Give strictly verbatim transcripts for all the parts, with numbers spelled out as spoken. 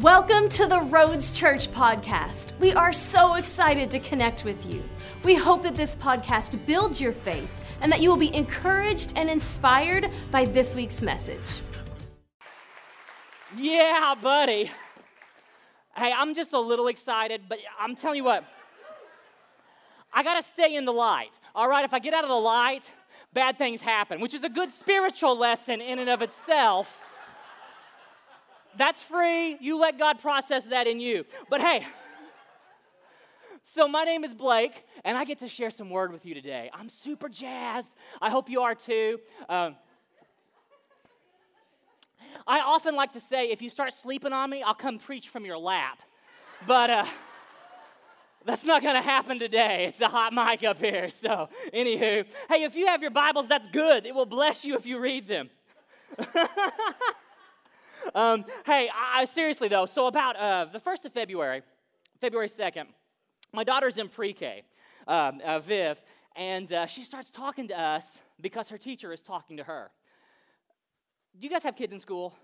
Welcome to the Roads Church podcast. We are so excited to connect with you. We hope that this podcast builds your faith and that you will be encouraged and inspired by this week's message. Yeah, buddy. Hey, I'm just a little excited, but I'm telling you what, I gotta stay in the light. All right, if I get out of the light, bad things happen, which is a good spiritual lesson in and of itself. That's free. You let God process that in you. But hey, so my name is Blake, and I get to share some word with you today. I'm super jazzed. I hope you are too. Um, I often like to say, if you start sleeping on me, I'll come preach from your lap. But uh, that's not going to happen today. It's a hot mic up here. So anywho, hey, if you have your Bibles, that's good. It will bless you if you read them. Um, hey, I, seriously though, so about uh, the first of February, February second, my daughter's in pre-K, um, uh, Viv, and uh, she starts talking to us because her teacher is talking to her. Do you guys have kids in school?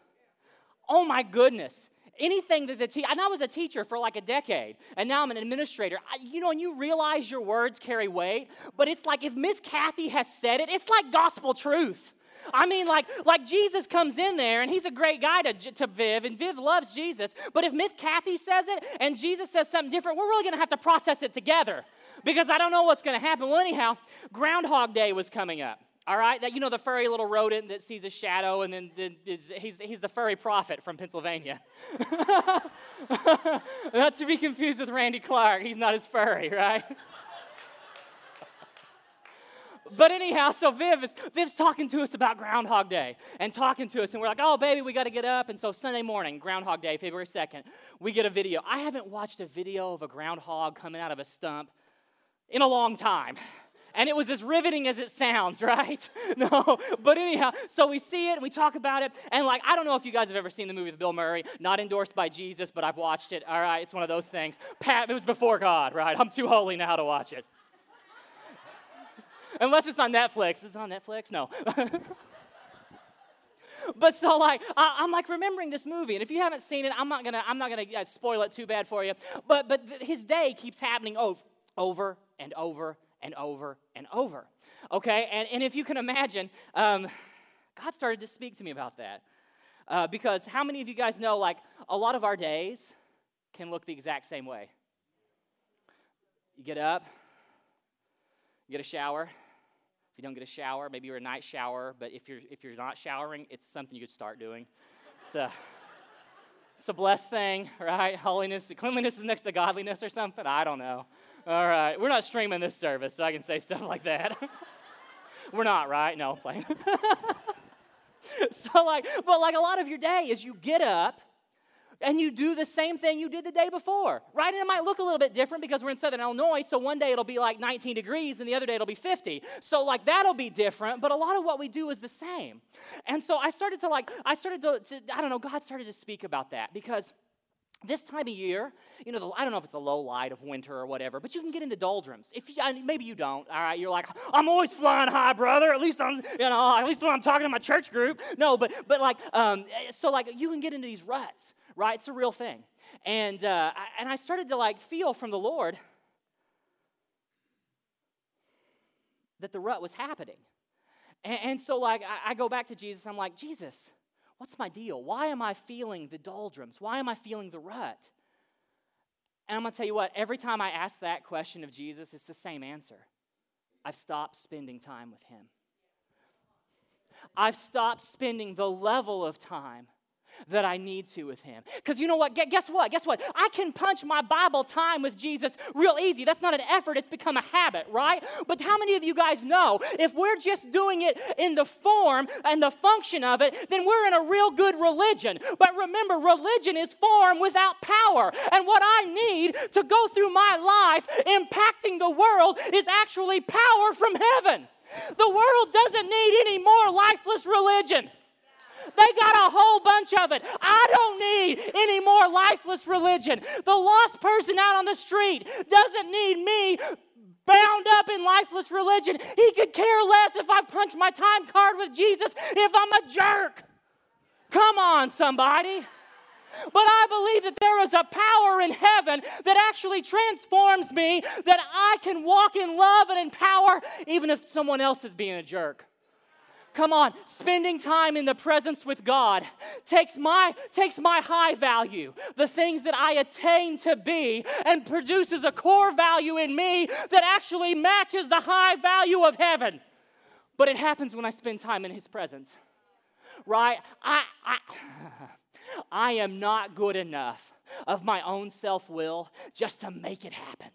Oh my goodness. Anything that the teacher, and I was a teacher for like a decade, and now I'm an administrator. I, you know, and you realize your words carry weight, but it's like if Miss Kathy has said it, it's like gospel truth. I mean, like, like Jesus comes in there, and he's a great guy to, to Viv, and Viv loves Jesus. But if Miss Kathy says it, and Jesus says something different, we're really going to have to process it together, because I don't know what's going to happen. Well, anyhow, Groundhog Day was coming up, all right? That, you know, the furry little rodent that sees a shadow, and then the, he's, he's the furry prophet from Pennsylvania. Not to be confused with Randy Clark. He's not as furry, right? But anyhow, so Viv is, Viv's talking to us about Groundhog Day and talking to us, and we're like, oh, baby, we got to get up. And so Sunday morning, Groundhog Day, February second, we get a video. I haven't watched a video of a groundhog coming out of a stump in a long time. And it was as riveting as it sounds, right? No, but anyhow, so we see it, and we talk about it, and like, I don't know if you guys have ever seen the movie with Bill Murray, not endorsed by Jesus, but I've watched it. All right, it's one of those things. Pat, it was before God, right? I'm too holy now to watch it. Unless it's on Netflix. Is it on Netflix? No. But so, like, I, I'm, like, remembering this movie. And if you haven't seen it, I'm not going to I'm not gonna uh, spoil it too bad for you. But but th- his day keeps happening over, over and over and over and over. Okay? And, and if you can imagine, um, God started to speak to me about that. Uh, because how many of you guys know, like, a lot of our days can look the exact same way? You get up. You get a shower. If you don't get a shower, maybe you're a night shower, but if you're if you're not showering, it's something you could start doing. It's a, it's a blessed thing, right? Holiness, cleanliness is next to godliness or something. I don't know. All right. We're not streaming this service, so I can say stuff like that. We're not, right? No, I'm playing. So like, but like a lot of your day is you get up and you do the same thing you did the day before, right? And it might look a little bit different because we're in Southern Illinois, so one day it'll be like nineteen degrees, and the other day it'll be fifty. So, like, that'll be different, but a lot of what we do is the same. And so I started to, like, I started to, to I don't know, God started to speak about that because this time of year, you know, the, I don't know if it's a low light of winter or whatever, but you can get into doldrums. If you, I mean, maybe you don't, all right? You're like, I'm always flying high, brother. At least I'm, you know, at least when I'm talking to my church group. No, but but like, um, so like, you can get into these ruts, right? It's a real thing, and uh, I, and I started to like feel from the Lord that the rut was happening, and, and so like, I, I go back to Jesus. I'm like, Jesus, what's my deal? Why am I feeling the doldrums? Why am I feeling the rut? And I'm going to tell you what, every time I ask that question of Jesus, it's the same answer. I've stopped spending time with him. I've stopped spending the level of time that I need to with him. Because you know what? Guess what? Guess what? I can punch my Bible time with Jesus real easy. That's not an effort. It's become a habit, right? But how many of you guys know if we're just doing it in the form and the function of it, then we're in a real good religion. But remember, religion is form without power. And what I need to go through my life impacting the world is actually power from heaven. The world doesn't need any more lifeless religion. They got a whole bunch of it. I don't need any more lifeless religion. The lost person out on the street doesn't need me bound up in lifeless religion. He could care less if I punch my time card with Jesus if I'm a jerk. Come on, somebody. But I believe that there is a power in heaven that actually transforms me, that I can walk in love and in power even if someone else is being a jerk. Come on, spending time in the presence with God takes my, takes my high value, the things that I attain to be, and produces a core value in me that actually matches the high value of heaven. But it happens when I spend time in His presence, right? I, I, I am not good enough of my own self-will just to make it happen.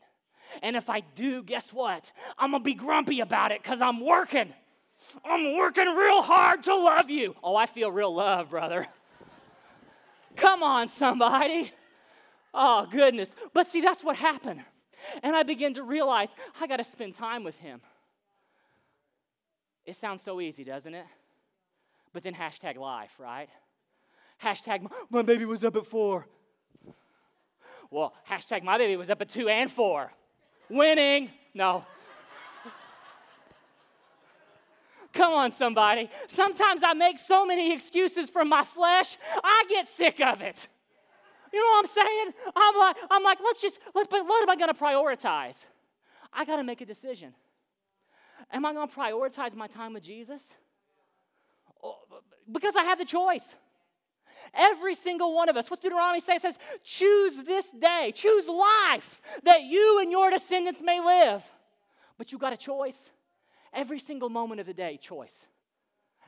And if I do, guess what? I'm going to be grumpy about it because I'm working. I'm working real hard to love you. Oh, I feel real love, brother. Come on, somebody. Oh, goodness. But see, that's what happened. And I began to realize I got to spend time with Him. It sounds so easy, doesn't it? But then hashtag life, right? Hashtag my baby was up at four. Well, hashtag my baby was up at two and four. Winning. No. Come on, somebody. Sometimes I make so many excuses from my flesh, I get sick of it. You know what I'm saying? I'm like, I'm like, let's just, let's, but what am I going to prioritize? I got to make a decision. Am I going to prioritize my time with Jesus? Because I have the choice. Every single one of us. What's Deuteronomy say? It says, choose this day. Choose life that you and your descendants may live. But you got a choice. Every single moment of the day, choice.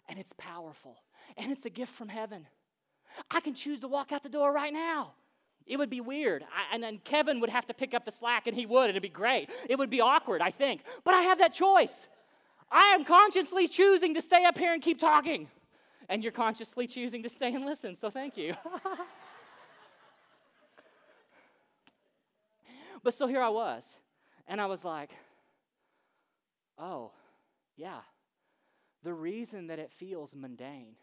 And it's powerful. And it's a gift from heaven. I can choose to walk out the door right now. It would be weird. I, and, and Kevin would have to pick up the slack, and he would, and it'd be great. It would be awkward, I think. But I have that choice. I am consciously choosing to stay up here and keep talking. And you're consciously choosing to stay and listen, so thank you. But so here I was, and I was like, oh, yeah, the reason that it feels mundane,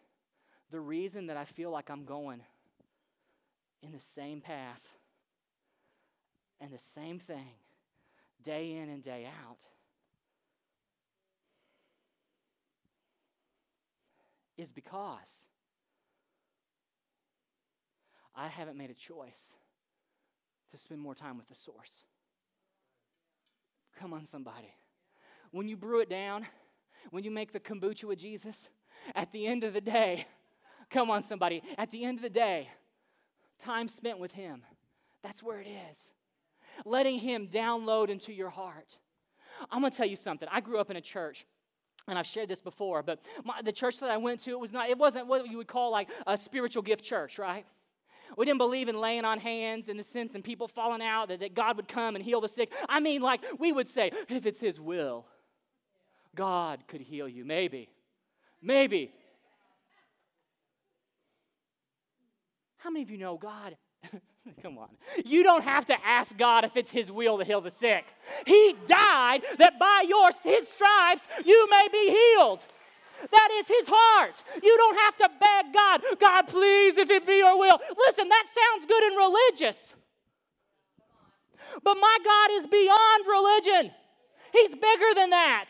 the reason that I feel like I'm going in the same path and the same thing day in and day out is because I haven't made a choice to spend more time with the source. Come on, somebody. When you brew it down, when you make the kombucha with Jesus, at the end of the day, come on somebody, at the end of the day, time spent with Him, that's where it is. Letting Him download into your heart. I'm going to tell you something. I grew up in a church, and I've shared this before, but my, the church that I went to, it was not, it wasn't what you would call like a spiritual gift church, right? We didn't believe in laying on hands in the sense and people falling out, that, that God would come and heal the sick. I mean, like, we would say, if it's His will, God could heal you, maybe, maybe. How many of you know God? Come on. You don't have to ask God if it's His will to heal the sick. He died that by your, His stripes you may be healed. That is His heart. You don't have to beg God, God, please, if it be your will. Listen, that sounds good and religious. But my God is beyond religion. He's bigger than that.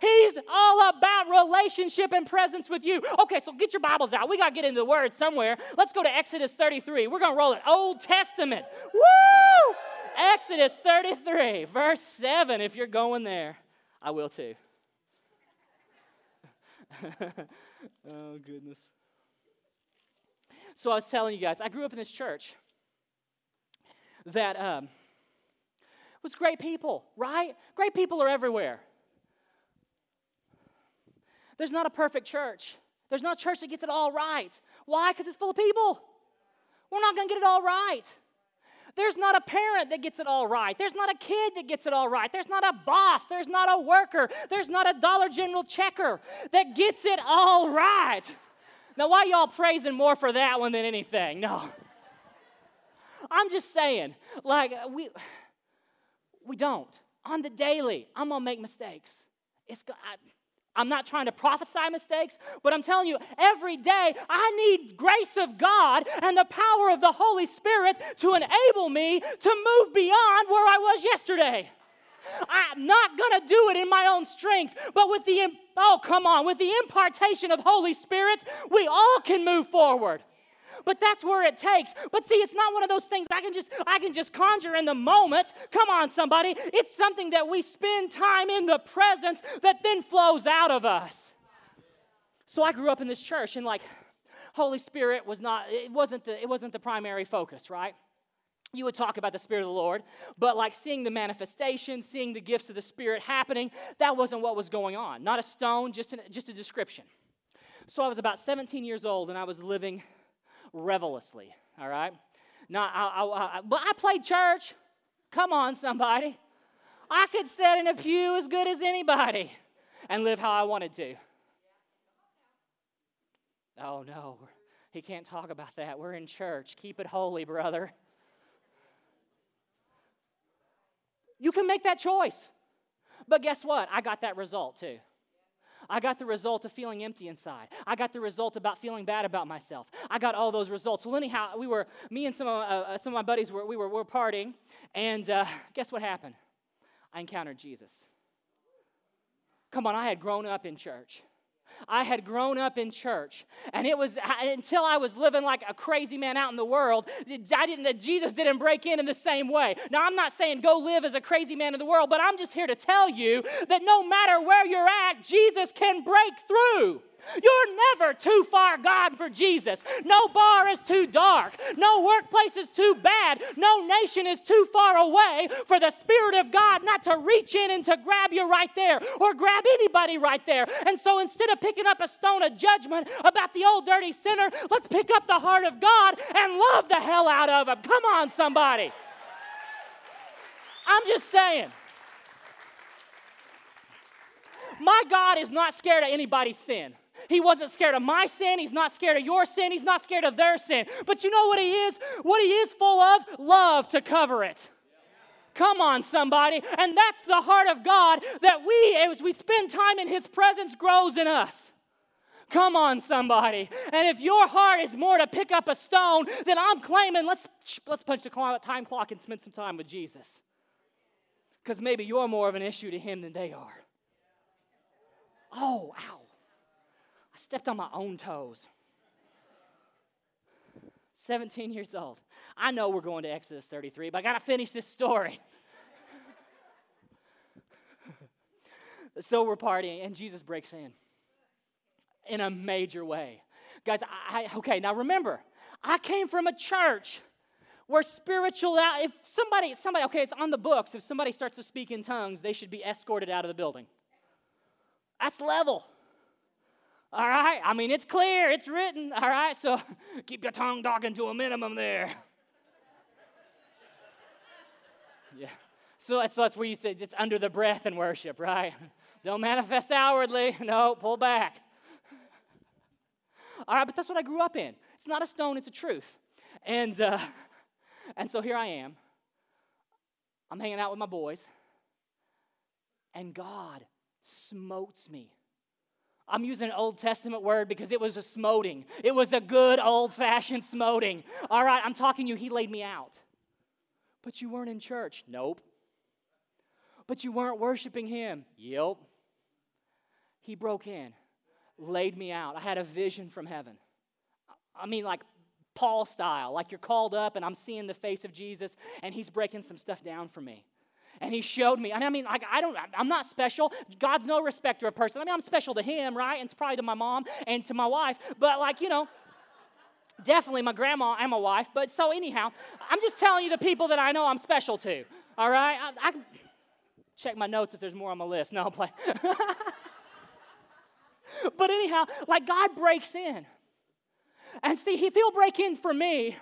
He's all about relationship and presence with you. Okay, so get your Bibles out. We got to get into the Word somewhere. Let's go to Exodus thirty-three. We're going to roll it. Old Testament. Woo! Exodus thirty-three, verse seven, if you're going there. I will too. Oh, goodness. So I was telling you guys, I grew up in this church that um, was great people, right? Great people are everywhere. There's not a perfect church. There's not a church that gets it all right. Why? Because it's full of people. We're not going to get it all right. There's not a parent that gets it all right. There's not a kid that gets it all right. There's not a boss. There's not a worker. There's not a Dollar General checker that gets it all right. Now, why y'all praising more for that one than anything? No. I'm just saying, like, we, we don't. On the daily, I'm going to make mistakes. It's going to... I'm not trying to prophesy mistakes, but I'm telling you, every day I need grace of God and the power of the Holy Spirit to enable me to move beyond where I was yesterday. I'm not going to do it in my own strength, but with the, oh, come on, with the impartation of Holy Spirit, we all can move forward. but that's where it takes. But see, it's not one of those things I can just I can just conjure in the moment. Come on, somebody. It's something that we spend time in the presence that then flows out of us. So I grew up in this church, and like Holy Spirit was not it wasn't the it wasn't the primary focus, right? You would talk about the Spirit of the Lord, but like seeing the manifestation, seeing the gifts of the Spirit happening, that wasn't what was going on. Not a stone, just an, just a description. So I was about seventeen years old, and I was living revelously, all right? Now, I, I, I, but I played church. Come on, somebody. I could sit in a pew as good as anybody and live how I wanted to. Oh, no, he can't talk about that. We're in church. Keep it holy, brother. You can make that choice. But guess what? I got that result too. I got the result of feeling empty inside. I got the result about feeling bad about myself. I got all those results. Well, anyhow, we were, me and some of, uh, some of my buddies, were, we, were, we were partying. And uh, guess what happened? I encountered Jesus. Come on, I had grown up in church. I had grown up in church, and it was until I was living like a crazy man out in the world, I didn't, Jesus didn't break in in the same way. Now, I'm not saying go live as a crazy man in the world, but I'm just here to tell you that no matter where you're at, Jesus can break through. You're never too far gone for Jesus. No bar is too dark. No workplace is too bad. No nation is too far away for the Spirit of God not to reach in and to grab you right there or grab anybody right there. And so instead of picking up a stone of judgment about the old dirty sinner, let's pick up the heart of God and love the hell out of him. Come on, somebody. I'm just saying. My God is not scared of anybody's sin. He wasn't scared of my sin. He's not scared of your sin. He's not scared of their sin. But you know what he is? What he is full of? Love to cover it. Come on, somebody. And that's the heart of God that we, as we spend time in his presence, grows in us. Come on, somebody. And if your heart is more to pick up a stone, then I'm claiming let's, let's punch the time clock and spend some time with Jesus. Because maybe you're more of an issue to him than they are. Oh, ow. I stepped on my own toes. seventeen years old. I know we're going to Exodus thirty-three, but I got to finish this story. So we're partying, and Jesus breaks in in a major way. Guys, I, I okay, now remember, I came from a church where spiritual, if somebody, somebody, okay, it's on the books. If somebody starts to speak in tongues, they should be escorted out of the building. That's level. All right, I mean, it's clear, it's written, all right? So keep your tongue talking to a minimum there. Yeah, so that's, that's where you say it's under the breath in worship, right? Don't manifest outwardly. No, pull back. All right, but that's what I grew up in. It's not a stone, it's a truth. And, uh, and so here I am. I'm hanging out with my boys, and God smotes me. I'm using an Old Testament word because it was a smoting. It was a good old-fashioned smoting. All right, I'm talking to you. He laid me out. But you weren't in church. Nope. But you weren't worshiping him. Yep. He broke in, laid me out. I had a vision from heaven. I mean, like Paul style, like you're called up and I'm seeing the face of Jesus and he's breaking some stuff down for me. And he showed me. And I mean, like, I don't, I'm not special. God's no respecter of person. I mean, I'm special to him, right? And it's probably to my mom and to my wife. But, like, you know, definitely my grandma and my wife. But so, anyhow, I'm just telling you the people that I know I'm special to, all right? I, I can check my notes if there's more on my list. No, I'm playing. But, anyhow, like, God breaks in. And see, if he'll break in for me,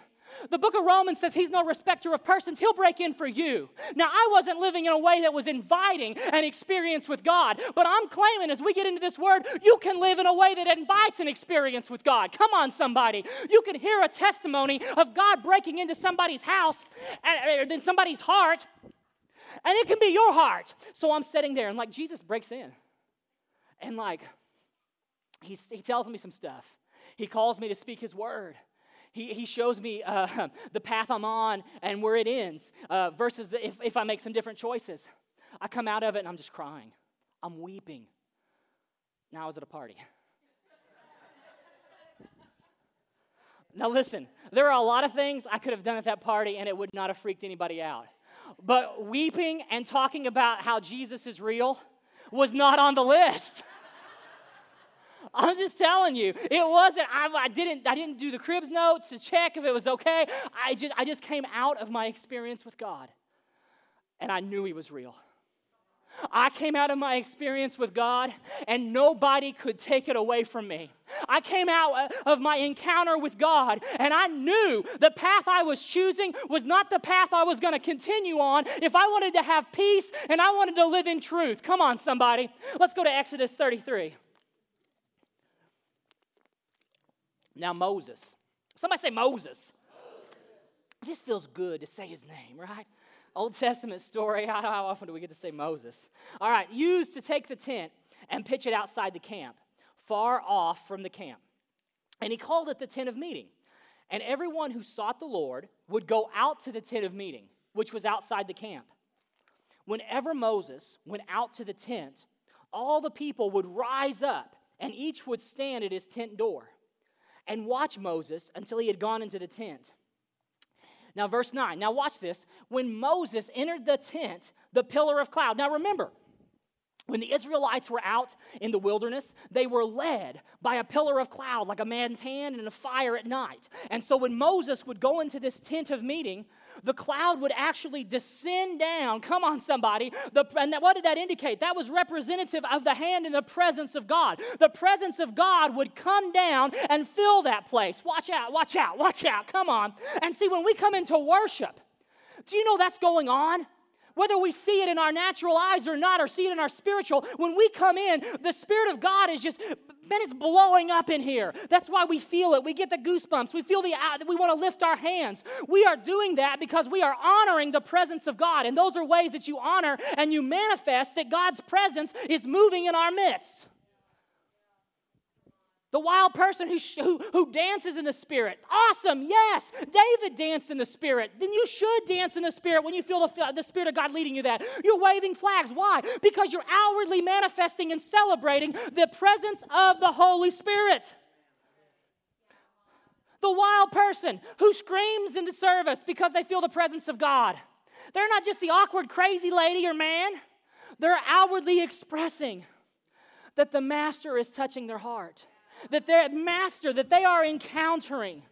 the book of Romans says he's no respecter of persons. He'll break in for you. Now, I wasn't living in a way that was inviting an experience with God, but I'm claiming as we get into this word, you can live in a way that invites an experience with God. Come on, somebody. You can hear a testimony of God breaking into somebody's house and then somebody's heart, and it can be your heart. So I'm sitting there, and like Jesus breaks in, and like he, he tells me some stuff. He calls me to speak his word. He, he shows me uh, the path I'm on and where it ends uh, versus the, if, if I make some different choices. I come out of it and I'm just crying. I'm weeping. Now I was at a party. Now listen, there are a lot of things I could have done at that party and it would not have freaked anybody out. But weeping and talking about how Jesus is real was not on the list. I'm just telling you, it wasn't. I, I didn't. I didn't do the cribs notes to check if it was okay. I just. I just came out of my experience with God, and I knew He was real. I came out of my experience with God, and nobody could take it away from me. I came out of my encounter with God, and I knew the path I was choosing was not the path I was going to continue on if I wanted to have peace and I wanted to live in truth. Come on, somebody. Let's go to Exodus thirty-three. Now, Moses. Somebody say Moses. Moses. This feels good to say his name, right? Old Testament story. How, how often do we get to say Moses? All right. Used to take the tent and pitch it outside the camp, far off from the camp. And he called it the tent of meeting. And everyone who sought the Lord would go out to the tent of meeting, which was outside the camp. Whenever Moses went out to the tent, all the people would rise up, and each would stand at his tent door and watch Moses until he had gone into the tent. Now, verse nine. Now, watch this. When Moses entered the tent, the pillar of cloud. Now, remember, when the Israelites were out in the wilderness, they were led by a pillar of cloud, like a man's hand and a fire at night. And so when Moses would go into this tent of meeting, the cloud would actually descend down. Come on, somebody. The, and that, what did that indicate? That was representative of the hand in the presence of God. The presence of God would come down and fill that place. Watch out, watch out, watch out. Come on. And see, when we come into worship, do you know that's going on? Whether we see it in our natural eyes or not, or see it in our spiritual, when we come in, the Spirit of God is just, man, it's blowing up in here. That's why we feel it. We get the goosebumps. We feel the, we want to lift our hands. We are doing that because we are honoring the presence of God. And those are ways that you honor and you manifest that God's presence is moving in our midst. The wild person who, who, who dances in the Spirit. Awesome, yes. David danced in the Spirit. Then you should dance in the Spirit when you feel the, the Spirit of God leading you that. You're waving flags. Why? Because you're outwardly manifesting and celebrating the presence of the Holy Spirit. The wild person who screams in the service because they feel the presence of God. They're not just the awkward, crazy lady or man. They're outwardly expressing that the Master is touching their heart. That their master, that they are encountering.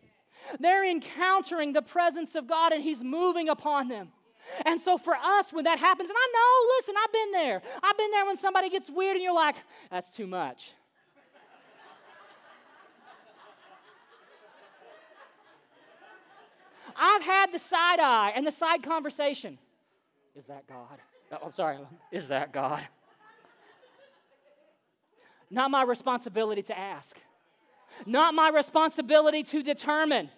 They're encountering the presence of God and He's moving upon them. And so for us, when that happens, and I know, listen, I've been there. I've been there when somebody gets weird and you're like, that's too much. I've had the side eye and the side conversation. Is that God? Oh, I'm sorry. Is that God? Not my responsibility to ask. Not my responsibility to determine.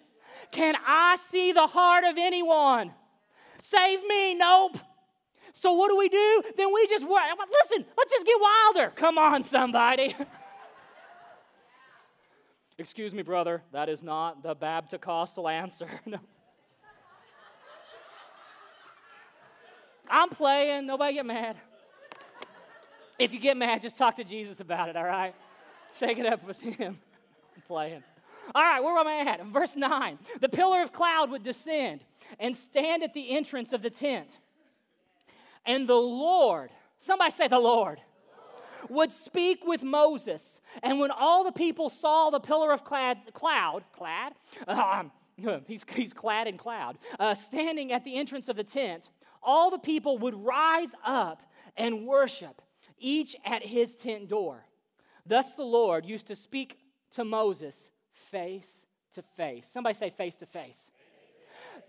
Can I see the heart of anyone? Save me, nope. So what do we do? Then we just, listen, let's just get wilder. Come on, somebody. Excuse me, brother, that is not the Baptocostal answer. No. I'm playing, nobody get mad. If you get mad, just talk to Jesus about it, all right? Take it up with Him. I'm playing. All right, where am I at? Verse nine. The pillar of cloud would descend and stand at the entrance of the tent. And the Lord, somebody say the Lord, Lord. would speak with Moses. And when all the people saw the pillar of cloud, cloud, clad, um, he's, he's clad in cloud, uh, standing at the entrance of the tent, all the people would rise up and worship, each at his tent door. Thus the Lord used to speak to Moses face to face. Somebody say face to face.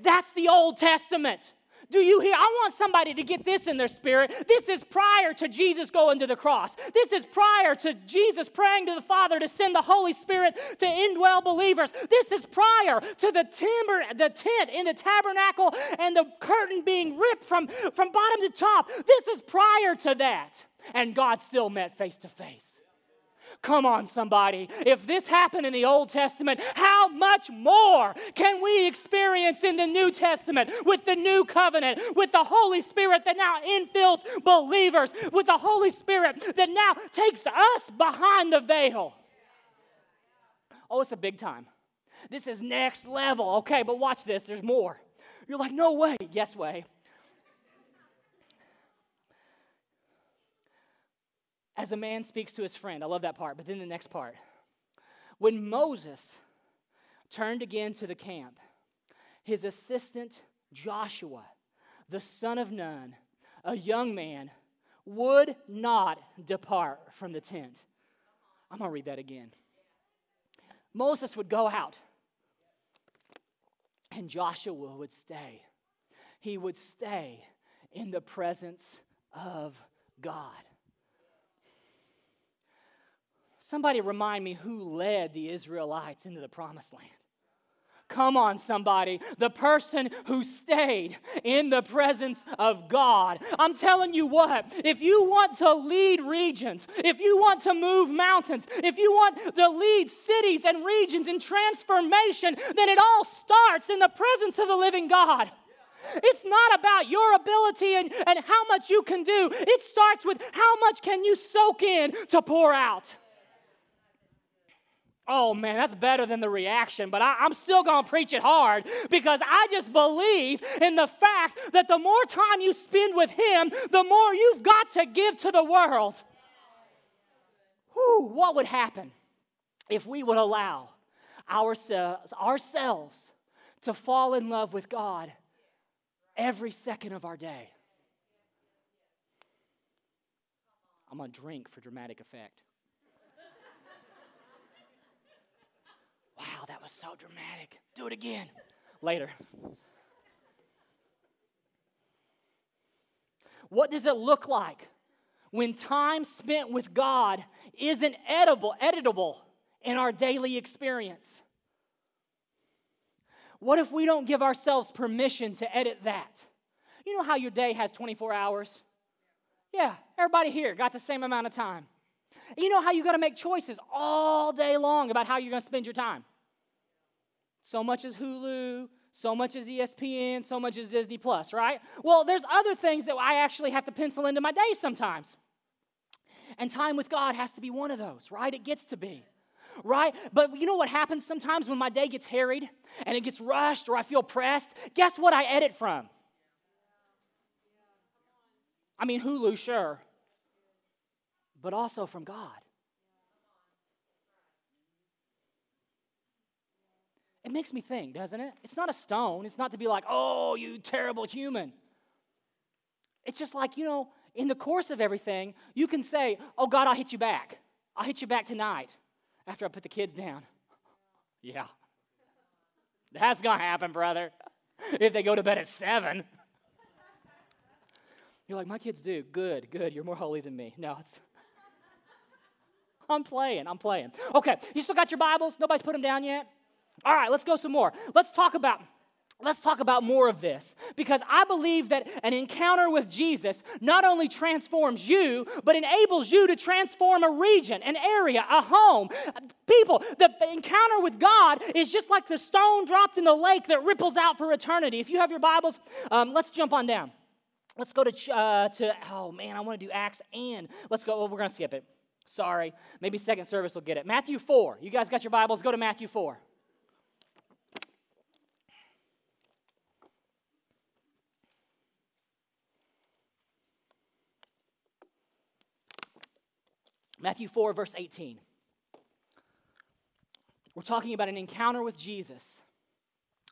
That's the Old Testament. Do you hear? I want somebody to get this in their spirit. This is prior to Jesus going to the cross. This is prior to Jesus praying to the Father to send the Holy Spirit to indwell believers. This is prior to the timber, the tent in the tabernacle and the curtain being ripped from, from bottom to top. This is prior to that. And God still met face to face. Come on, somebody. If this happened in the Old Testament, how much more can we experience in the New Testament with the new covenant, with the Holy Spirit that now infills believers, with the Holy Spirit that now takes us behind the veil? Oh, it's a big time. This is next level. Okay, but watch this. There's more. You're like, no way. Yes way. As a man speaks to his friend. I love that part. But then the next part. When Moses turned again to the camp, his assistant Joshua, the son of Nun, a young man, would not depart from the tent. I'm going to read that again. Moses would go out, and Joshua would stay. He would stay in the presence of God. Somebody remind me who led the Israelites into the promised land. Come on, somebody. The person who stayed in the presence of God. I'm telling you what, if you want to lead regions, if you want to move mountains, if you want to lead cities and regions in transformation, then it all starts in the presence of the living God. It's not about your ability and, and how much you can do. It starts with how much can you soak in to pour out. Oh, man, that's better than the reaction, but I, I'm still going to preach it hard because I just believe in the fact that the more time you spend with Him, the more you've got to give to the world. Whew, what would happen if we would allow ourselves, ourselves to fall in love with God every second of our day? I'm going to drink for dramatic effect. Wow, that was so dramatic. Do it again. Later. What does it look like when time spent with God isn't edible, editable in our daily experience? What if we don't give ourselves permission to edit that? You know how your day has twenty-four hours? Yeah, everybody here got the same amount of time. You know how you got to make choices all day long about how you're going to spend your time. So much is Hulu, so much is E S P N, so much is Disney Plus, right? Well, there's other things that I actually have to pencil into my day sometimes. And time with God has to be one of those, right? It gets to be, right? But you know what happens sometimes when my day gets harried and it gets rushed or I feel pressed? Guess what I edit from? I mean, Hulu, sure. But also from God. It makes me think, doesn't it? It's not a stone. It's not to be like, oh, you terrible human. It's just like, you know, in the course of everything, you can say, oh, God, I'll hit you back. I'll hit you back tonight after I put the kids down. Yeah. That's going to happen, brother, if they go to bed at seven. You're like, my kids do. Good, good. You're more holy than me. No, it's... I'm playing, I'm playing. Okay, you still got your Bibles? Nobody's put them down yet? All right, let's go some more. Let's talk about, let's talk about more of this because I believe that an encounter with Jesus not only transforms you, but enables you to transform a region, an area, a home. People, the encounter with God is just like the stone dropped in the lake that ripples out for eternity. If you have your Bibles, um, let's jump on down. Let's go to, uh, to oh man, I want to do Acts and let's go, well, we're going to skip it. Sorry, maybe second service will get it. Matthew four. You guys got your Bibles? Go to Matthew four. Matthew four, verse eighteen. We're talking about an encounter with Jesus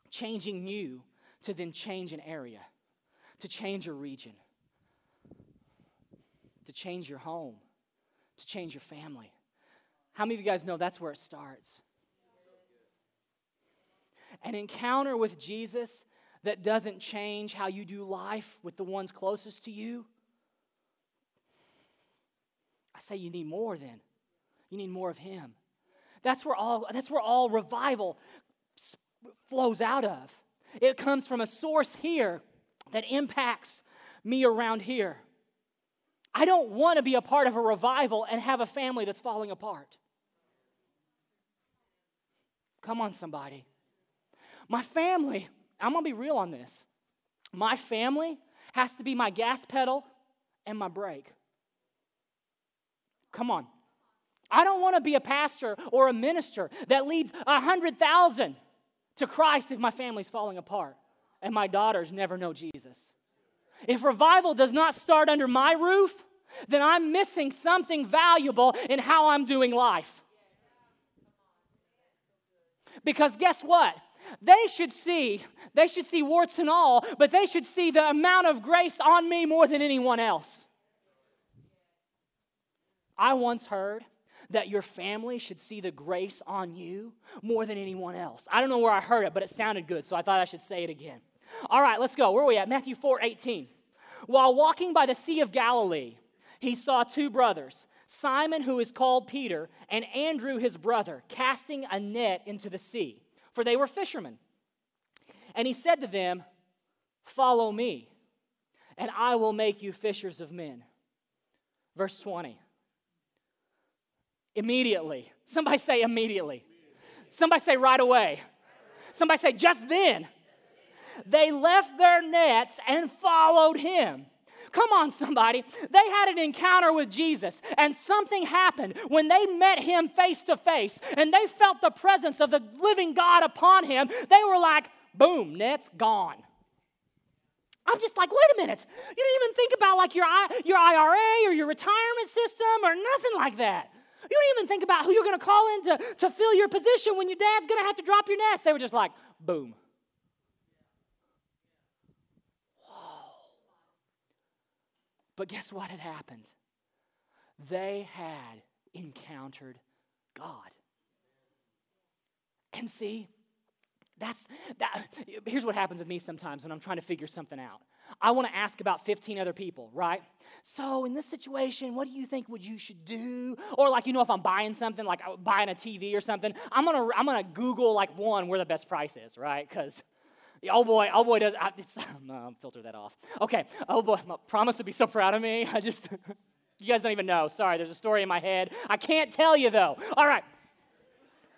changing you to then change an area, to change a region, to change your home, to change your family. How many of you guys know that's where it starts? An encounter with Jesus that doesn't change how you do life with the ones closest to you. I say you need more then. You need more of Him. That's where all, that's where all revival flows out of. It comes from a source here that impacts me around here. I don't want to be a part of a revival and have a family that's falling apart. Come on, somebody. My family, I'm going to be real on this. My family has to be my gas pedal and my brake. Come on. I don't want to be a pastor or a minister that leads one hundred thousand to Christ if my family's falling apart and my daughters never know Jesus? If revival does not start under my roof, then I'm missing something valuable in how I'm doing life. Because guess what? They should see, they should see warts and all, but they should see the amount of grace on me more than anyone else. I once heard that your family should see the grace on you more than anyone else. I don't know where I heard it, but it sounded good, so I thought I should say it again. All right, let's go. Where are we at? Matthew four eighteen. While walking by the Sea of Galilee, he saw two brothers, Simon, who is called Peter, and Andrew, his brother, casting a net into the sea, for they were fishermen. And he said to them, "Follow me, and I will make you fishers of men." Verse twenty. Immediately. Somebody say immediately. Somebody say right away. Somebody say just then. They left their nets and followed him. Come on, somebody. They had an encounter with Jesus, and something happened when they met him face to face, and they felt the presence of the living God upon him. They were like, boom, net's gone. I'm just like, wait a minute. You didn't even think about like your, your I R A or your retirement system or nothing like that. You don't even think about who you're going to call in to, to fill your position when your dad's going to have to drop your nets. They were just like, boom. But guess what had happened? They had encountered God. And see, that's that. Here's what happens with me sometimes when I'm trying to figure something out. I want to ask about fifteen other people, right? So in this situation, what do you think would you should do? Or like, you know, if I'm buying something, like buying a T V or something, I'm gonna I'm gonna Google like one where the best price is, right? Because oh boy, oh boy, does I, it's, I'll filter that off. Okay, oh boy, I promise to be so proud of me. I just, you guys don't even know. Sorry, there's a story in my head. I can't tell you though. All right,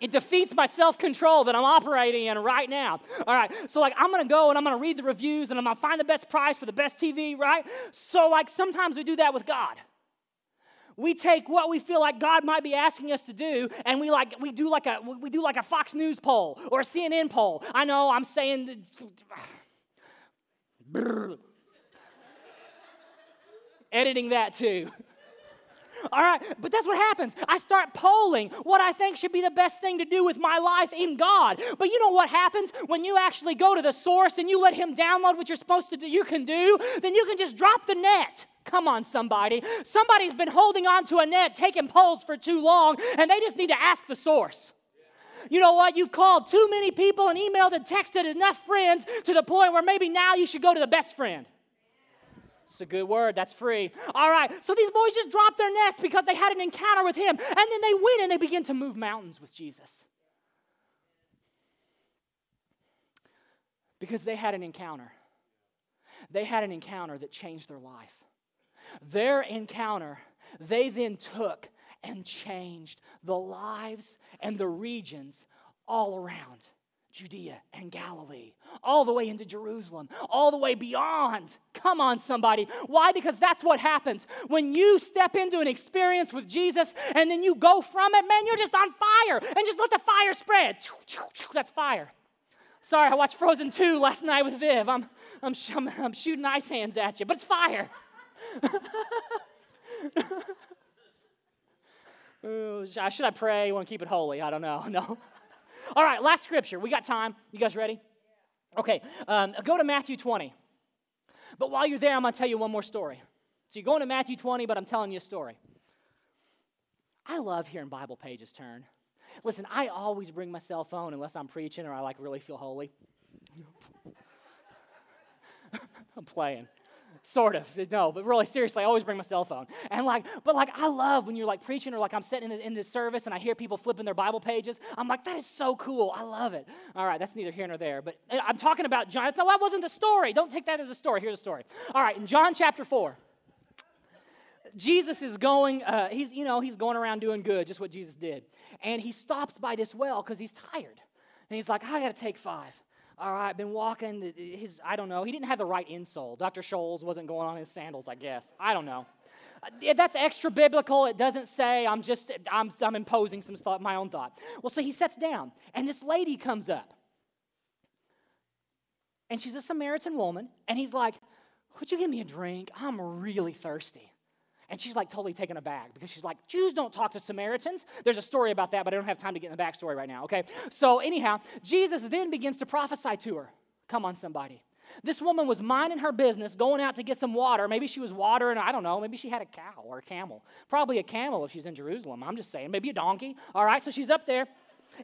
it defeats my self-control that I'm operating in right now. All right, so like I'm gonna go and I'm gonna read the reviews and I'm gonna find the best price for the best T V, right? So like sometimes we do that with God. We take what we feel like God might be asking us to do, and we like we do like a we do like a Fox News poll or a C N N poll. I know I'm saying, editing that too. All right, but that's what happens. I start polling what I think should be the best thing to do with my life in God. But you know what happens when you actually go to the source and you let him download what you're supposed to do, you can do, then you can just drop the net. Come on, somebody. Somebody's been holding on to a net, taking polls for too long, and they just need to ask the source. You know what? You've called too many people and emailed and texted enough friends to the point where maybe now you should go to the best friend. It's a good word. That's free. All right. So these boys just dropped their nets because they had an encounter with him. And then they win and they begin to move mountains with Jesus. Because they had an encounter. They had an encounter that changed their life. Their encounter, they then took and changed the lives and the regions all around Judea and Galilee, all the way into Jerusalem, all the way beyond. Come on, somebody. Why? Because that's what happens. When you step into an experience with Jesus and then you go from it, man, you're just on fire. And just let the fire spread. That's fire. Sorry, I watched Frozen two last night with Viv. I'm, I'm, I'm, I'm shooting ice hands at you, but it's fire. Ooh, should I pray? You want to keep it holy? I don't know. No. All right, last scripture. We got time. You guys ready? Okay, um, go to Matthew twenty. But while you're there, I'm going to tell you one more story. So you're going to Matthew twenty, but I'm telling you a story. I love hearing Bible pages turn. Listen, I always bring my cell phone unless I'm preaching or I, like, really feel holy. I'm playing. Sort of, no, but really, seriously, I always bring my cell phone. And like, but like, I love when you're like preaching or like I'm sitting in, in this service and I hear people flipping their Bible pages. I'm like, that is so cool. I love it. All right, that's neither here nor there. But I'm talking about John. That's, that wasn't the story. Don't take that as a story. Here's a story. All right, in John chapter four, Jesus is going. Uh, he's you know he's going around doing good, just what Jesus did. And he stops by this well because he's tired, and he's like, I got to take five. All right, been walking, his, I don't know, he didn't have the right insole. Doctor Scholes wasn't going on his sandals, I guess. I don't know. That's extra biblical. It doesn't say. I'm just, I'm, I'm imposing some thought, my own thought. Well, so he sits down, and this lady comes up, and she's a Samaritan woman, and he's like, would you give me a drink? I'm really thirsty. And she's like totally taken aback because she's like, Jews don't talk to Samaritans. There's a story about that, but I don't have time to get in the backstory right now, okay? So anyhow, Jesus then begins to prophesy to her. Come on, somebody. This woman was minding her business, going out to get some water. Maybe she was watering, I don't know, maybe she had a cow or a camel. Probably a camel if she's in Jerusalem, I'm just saying. Maybe a donkey, all right? So she's up there.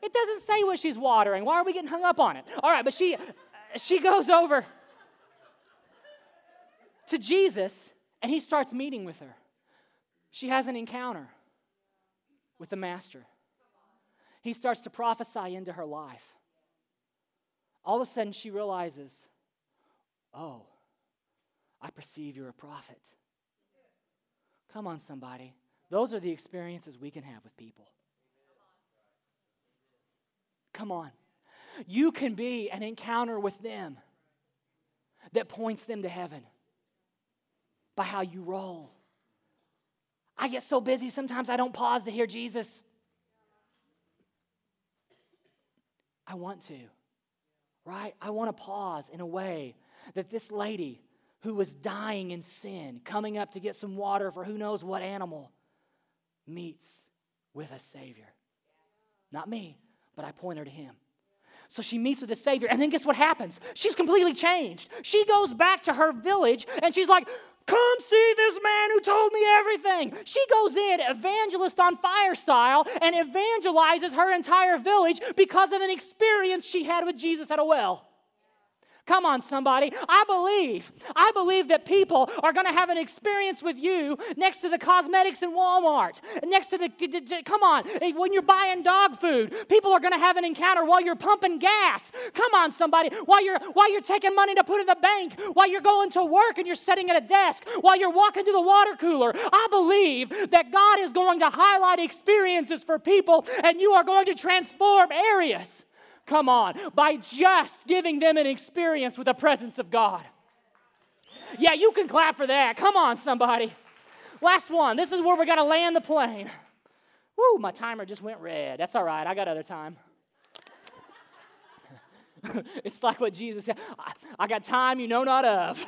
It doesn't say what she's watering. Why are we getting hung up on it? All right, but she, she goes over to Jesus, and he starts meeting with her. She has an encounter with the master. He starts to prophesy into her life. All of a sudden, she realizes, oh, I perceive you're a prophet. Come on, somebody. Those are the experiences we can have with people. Come on. You can be an encounter with them that points them to heaven by how you roll. I get so busy sometimes I don't pause to hear Jesus. I want to, right? I want to pause in a way that this lady who was dying in sin, coming up to get some water for who knows what animal, meets with a Savior. Not me, but I point her to him. So she meets with the Savior, and then guess what happens? She's completely changed. She goes back to her village, and she's like, come see this man who told me everything. She goes in, evangelist on fire style, and evangelizes her entire village because of an experience she had with Jesus at a well. Come on, somebody. I believe, I believe that people are going to have an experience with you next to the cosmetics in Walmart, next to the, come on, when you're buying dog food, people are going to have an encounter while you're pumping gas. Come on, somebody, while you're, while you're taking money to put in the bank, while you're going to work and you're sitting at a desk, while you're walking to the water cooler. I believe that God is going to highlight experiences for people, and you are going to transform areas. Come on, by just giving them an experience with the presence of God. Yeah, you can clap for that. Come on, somebody. Last one. This is where we got to land the plane. Woo, my timer just went red. That's all right. I got other time. It's like what Jesus said. I, I got time you know not of.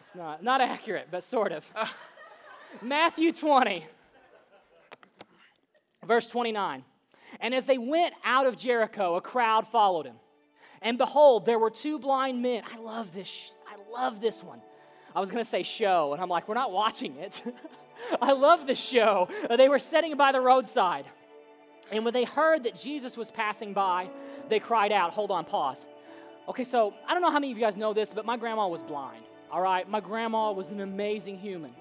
It's not, not accurate, but sort of. Matthew twenty. Verse twenty-nine, and as they went out of Jericho, a crowd followed him. And behold, there were two blind men. I love this. Sh- I love this one. I was going to say show, and I'm like, we're not watching it. I love this show. They were sitting by the roadside. And when they heard that Jesus was passing by, they cried out. Hold on, pause. Okay, so I don't know how many of you guys know this, but my grandma was blind, all right? My grandma was an amazing human.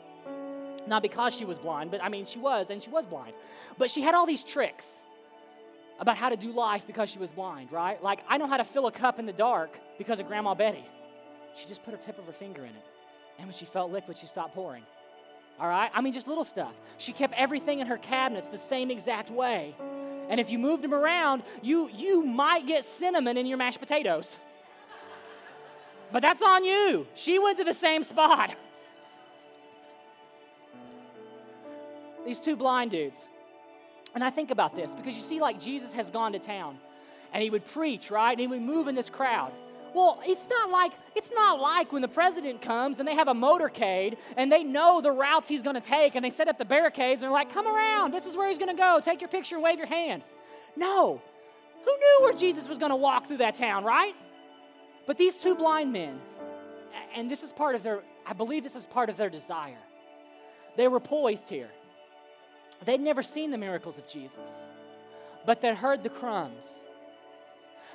Not because she was blind, but I mean, she was, and she was blind. But she had all these tricks about how to do life because she was blind, right? Like, I know how to fill a cup in the dark because of Grandma Betty. She just put her tip of her finger in it. And when she felt liquid, she stopped pouring. All right? I mean, just little stuff. She kept everything in her cabinets the same exact way. And if you moved them around, you, you might get cinnamon in your mashed potatoes. But that's on you. She went to the same spot. These two blind dudes. And I think about this because you see, like, Jesus has gone to town and he would preach, right? And he would move in this crowd. Well, it's not like it's not like when the president comes and they have a motorcade and they know the routes he's going to take and they set up the barricades and they're like, come around. This is where he's going to go. Take your picture, wave your hand. No. Who knew where Jesus was going to walk through that town, right? But these two blind men, and this is part of their, I believe this is part of their desire. They were poised here. They'd never seen the miracles of Jesus, but they'd heard the crumbs.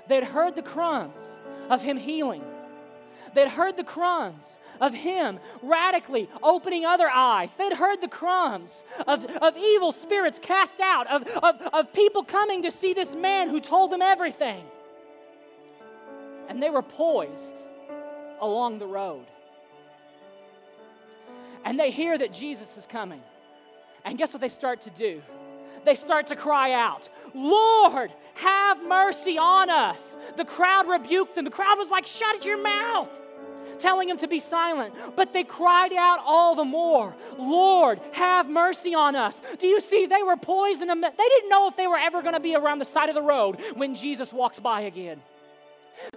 They'd heard the crumbs of him healing. They'd heard the crumbs of him radically opening other eyes. They'd heard the crumbs of, of evil spirits cast out, of, of, of people coming to see this man who told them everything. And they were poised along the road. And they hear that Jesus is coming. And guess what they start to do? They start to cry out, Lord, have mercy on us. The crowd rebuked them. The crowd was like, shut your mouth. telling them to be silent. But they cried out all the more, Lord, have mercy on us. Do you see? They were poised. In a, they didn't know if they were ever going to be around the side of the road when Jesus walks by again.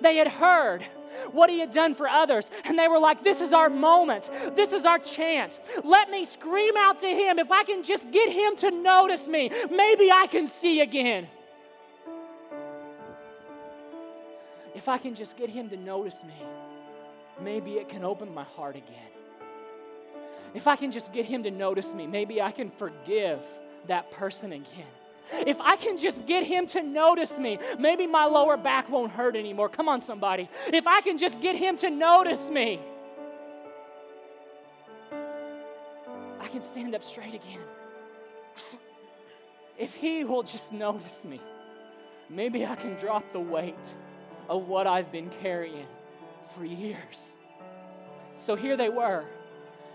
They had heard what he had done for others, and they were like, this is our moment. This is our chance. Let me scream out to him. If I can just get him to notice me, maybe I can see again. If I can just get him to notice me, maybe it can open my heart again. If I can just get him to notice me, maybe I can forgive that person again. If I can just get him to notice me, maybe my lower back won't hurt anymore. Come on, somebody. If I can just get him to notice me, I can stand up straight again. If he will just notice me, maybe I can drop the weight of what I've been carrying for years. So here they were,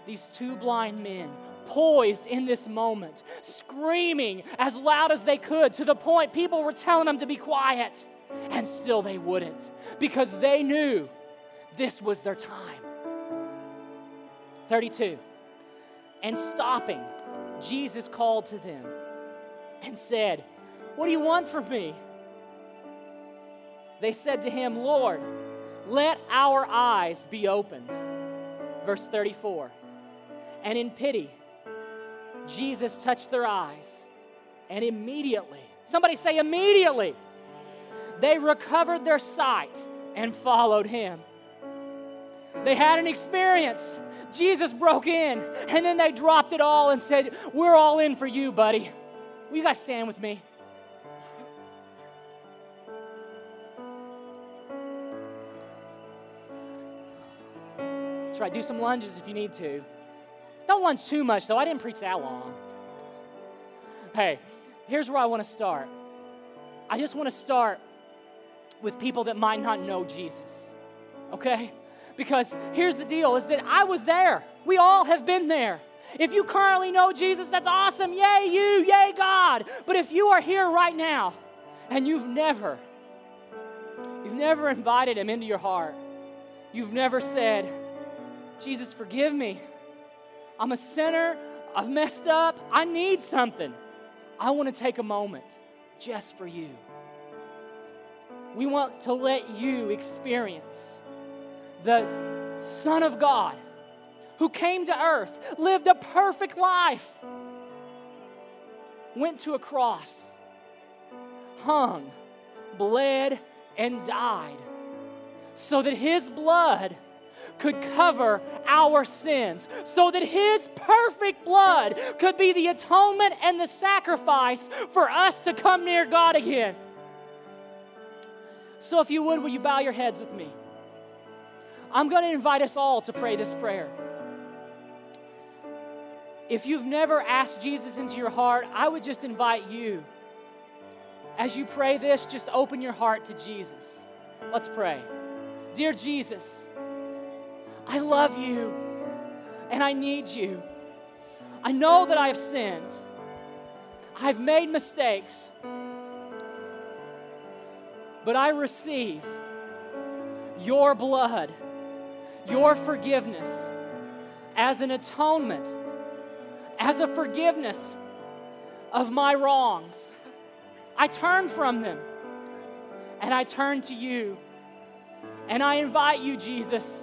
these two blind men, poised in this moment, screaming as loud as they could, to the point people were telling them to be quiet, and still they wouldn't, because they knew this was their time. thirty-two, and stopping, Jesus called to them and said, what do you want from me? They said to him, Lord, let our eyes be opened. Verse thirty-four, and in pity, Jesus touched their eyes, and immediately, somebody say immediately, they recovered their sight and followed him. They had an experience. Jesus broke in, and then they dropped it all and said, we're all in for you, buddy. Will you guys stand with me? That's right, do some lunges if you need to. Don't lunge too much, though. I didn't preach that long. Hey, here's where I want to start. I just want to start with people that might not know Jesus, okay? Because here's the deal, is that I was there. We all have been there. If you currently know Jesus, that's awesome. Yay, you. Yay, God. But if you are here right now and you've never, you've never invited him into your heart, you've never said, Jesus, forgive me. I'm a sinner, I've messed up, I need something. I want to take a moment just for you. We want to let you experience the Son of God who came to earth, lived a perfect life, went to a cross, hung, bled, and died so that his blood could cover our sins, so that his perfect blood could be the atonement and the sacrifice for us to come near God again. So if you would, will you bow your heads with me? I'm going to invite us all to pray this prayer. If you've never asked Jesus into your heart, I would just invite you, as you pray this, just open your heart to Jesus. Let's pray. Dear Jesus, I love you, and I need you. I know that I have sinned. I've made mistakes. But I receive your blood, your forgiveness, as an atonement, as a forgiveness of my wrongs. I turn from them, and I turn to you. And I invite you, Jesus,